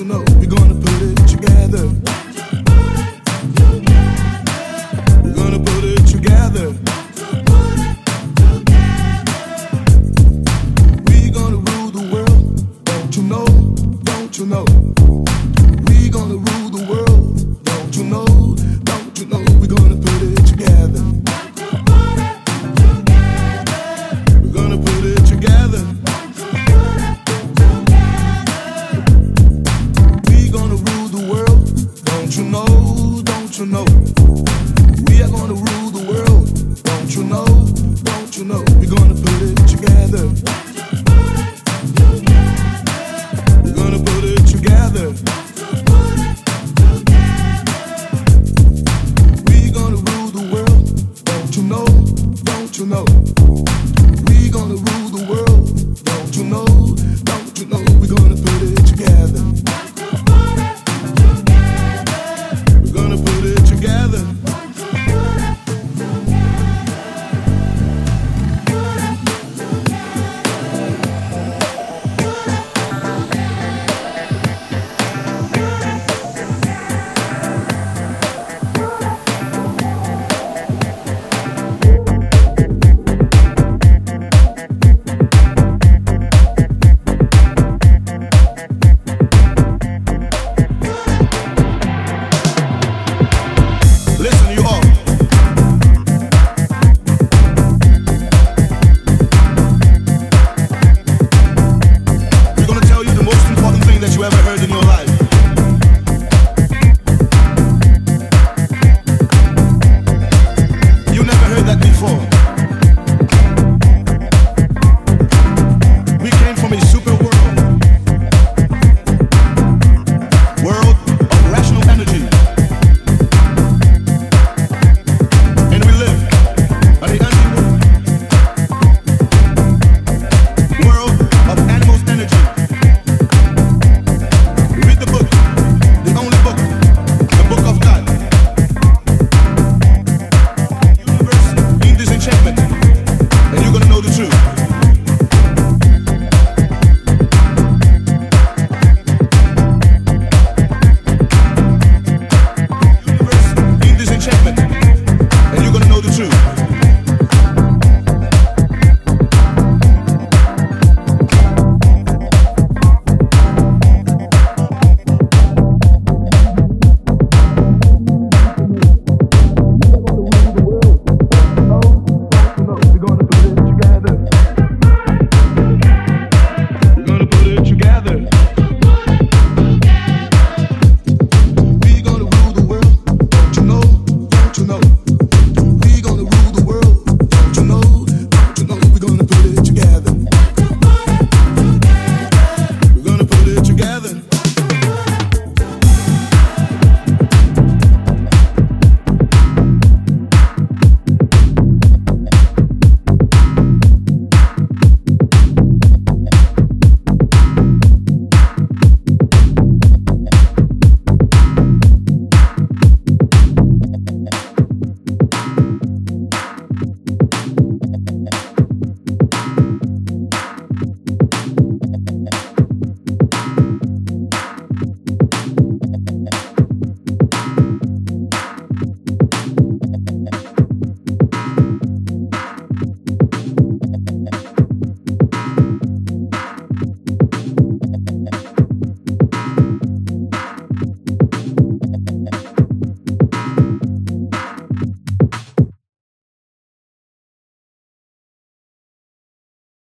you know we're gonna put it together. We're gonna put it together. We're gonna rule the world, don't you know? Don't you know? We're gonna rule the world, don't you know? Don't you know? We're gonna put it together. We're gonna put it together. No.